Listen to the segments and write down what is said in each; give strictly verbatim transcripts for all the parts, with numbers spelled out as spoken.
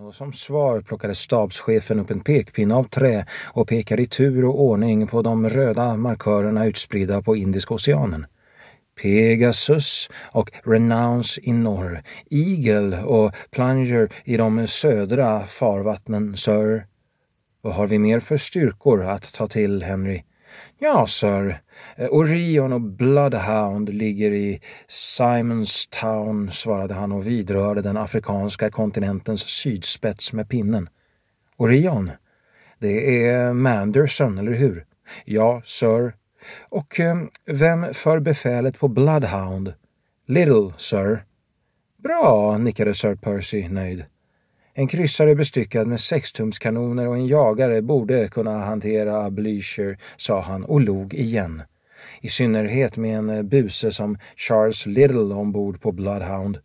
och som svar plockade stabschefen upp en pekpinne av trä och pekade i tur och ordning på de röda markörerna utspridda på Indiska oceanen. Pegasus och Renounce i norr, Eagle och Plunger i de södra farvattnen, sir. Vad har vi mer för styrkor att ta till, Henry? Ja, sir. Orion och Bloodhound ligger i Simonstown, svarade han och vidrörde den afrikanska kontinentens sydspets med pinnen. Orion? Det är Manderson, eller hur? Ja, sir. Och vem för befälet på Bloodhound? Little, sir. Bra, nickade Sir Percy nöjd. En kryssare bestyckad med sextumskanoner och en jagare borde kunna hantera Bleacher, sa han och log igen. I synnerhet med en buse som Charles Little ombord på Bloodhound.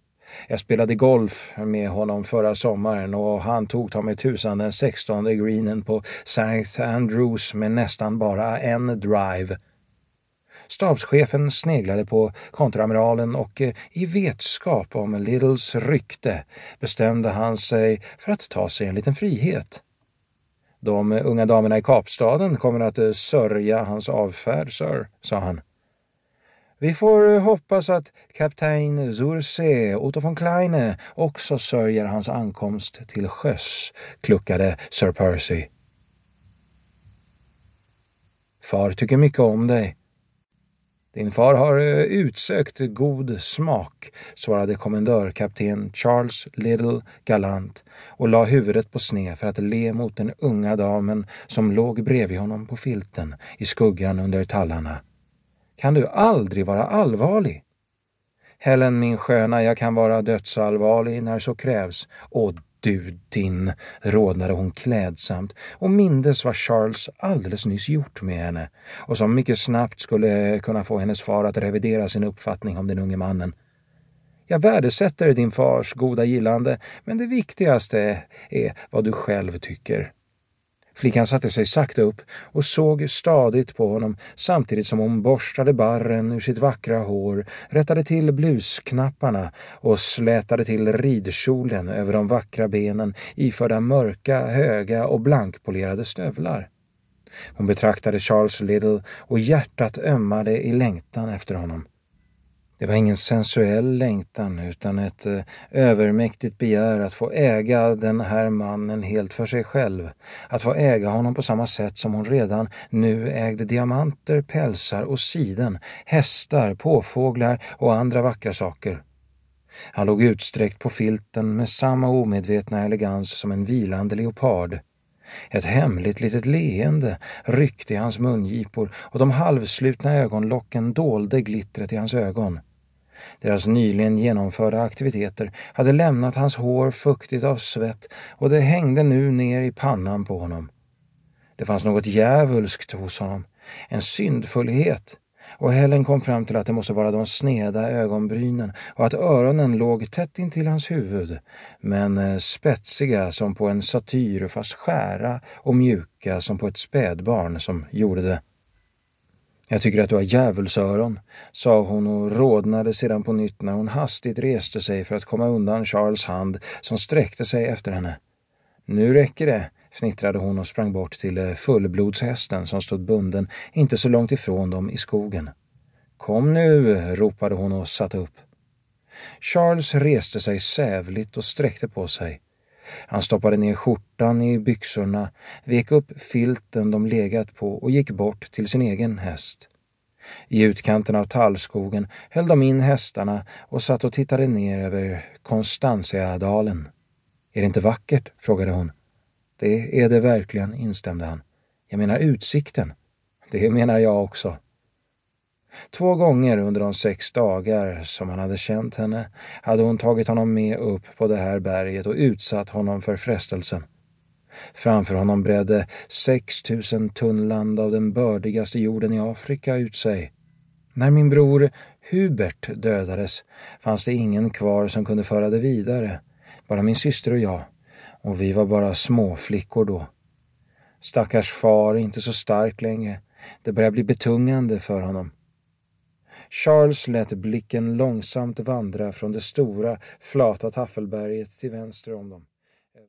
Jag spelade golf med honom förra sommaren och han tog ta mig tusan den sextonde greenen på Saint Andrews med nästan bara en drive. Stabschefen sneglade på kontramiralen och i vetskap om Littles rykte bestämde han sig för att ta sig en liten frihet. De unga damerna i Kapstaden kommer att sörja hans avfärd, sir, sa han. Vi får hoppas att kapten Zurze Otto von Kleine också sörjer hans ankomst till sjöss, kluckade Sir Percy. Far tycker mycket om dig. Din far har utsökt god smak, svarade kommendörkapten Charles Little galant och la huvudet på sned för att le mot den unga damen som låg bredvid honom på filten i skuggan under tallarna. Kan du aldrig vara allvarlig? Helen, min sköna, jag kan vara dödsallvarlig när så krävs. Åh du din, rådnade hon klädsamt och mindes vad Charles alldeles nyss gjort med henne och som mycket snabbt skulle kunna få hennes far att revidera sin uppfattning om den unge mannen. Jag värdesätter din fars goda gillande, men det viktigaste är vad du själv tycker. Flickan satte sig sakta upp och såg stadigt på honom samtidigt som hon borstade barren ur sitt vackra hår, rättade till blusknapparna och slätade till ridkjolen över de vackra benen iförda mörka, höga och blankpolerade stövlar. Hon betraktade Charles Little och hjärtat ömmade i längtan efter honom. Det var ingen sensuell längtan utan ett eh, övermäktigt begär att få äga den här mannen helt för sig själv. Att få äga honom på samma sätt som hon redan nu ägde diamanter, pälsar och siden, hästar, påfåglar och andra vackra saker. Han låg utsträckt på filten med samma omedvetna elegans som en vilande leopard. Ett hemligt litet leende ryckte i hans mungipor och de halvslutna ögonlocken dolde glittret i hans ögon. Deras nyligen genomförda aktiviteter hade lämnat hans hår fuktigt av svett och det hängde nu ner i pannan på honom. Det fanns något djävulskt hos honom, en syndfullhet, och Helen kom fram till att det måste vara de sneda ögonbrynen och att öronen låg tätt intill hans huvud, men spetsiga som på en satyr fast skära och mjuka som på ett spädbarn som gjorde det. Jag tycker att du har djävulsöron, sa hon och rodnade sedan på nytt när hon hastigt reste sig för att komma undan Charles hand som sträckte sig efter henne. Nu räcker det, fnittrade hon och sprang bort till fullblodshästen som stod bunden inte så långt ifrån dem i skogen. Kom nu, ropade hon och satte upp. Charles reste sig sävligt och sträckte på sig. Han stoppade ner skjortan i byxorna, vek upp filten de legat på och gick bort till sin egen häst. I utkanten av tallskogen höll de in hästarna och satt och tittade ner över Konstantia-dalen. Är det inte vackert? Frågade hon. Det är det verkligen, instämde han. Jag menar utsikten. Det menar jag också. Två gånger under de sex dagar som han hade känt henne hade hon tagit honom med upp på det här berget och utsatt honom för frestelsen. Framför honom bredde sex tusen tunnland av den bördigaste jorden i Afrika ut sig. När min bror Hubert dödades fanns det ingen kvar som kunde föra det vidare, bara min syster och jag. Och vi var bara små flickor då. Stackars far, inte så stark längre. Det började bli betungande för honom. Charles lät blicken långsamt vandra från det stora, flata taffelberget till vänster om dem.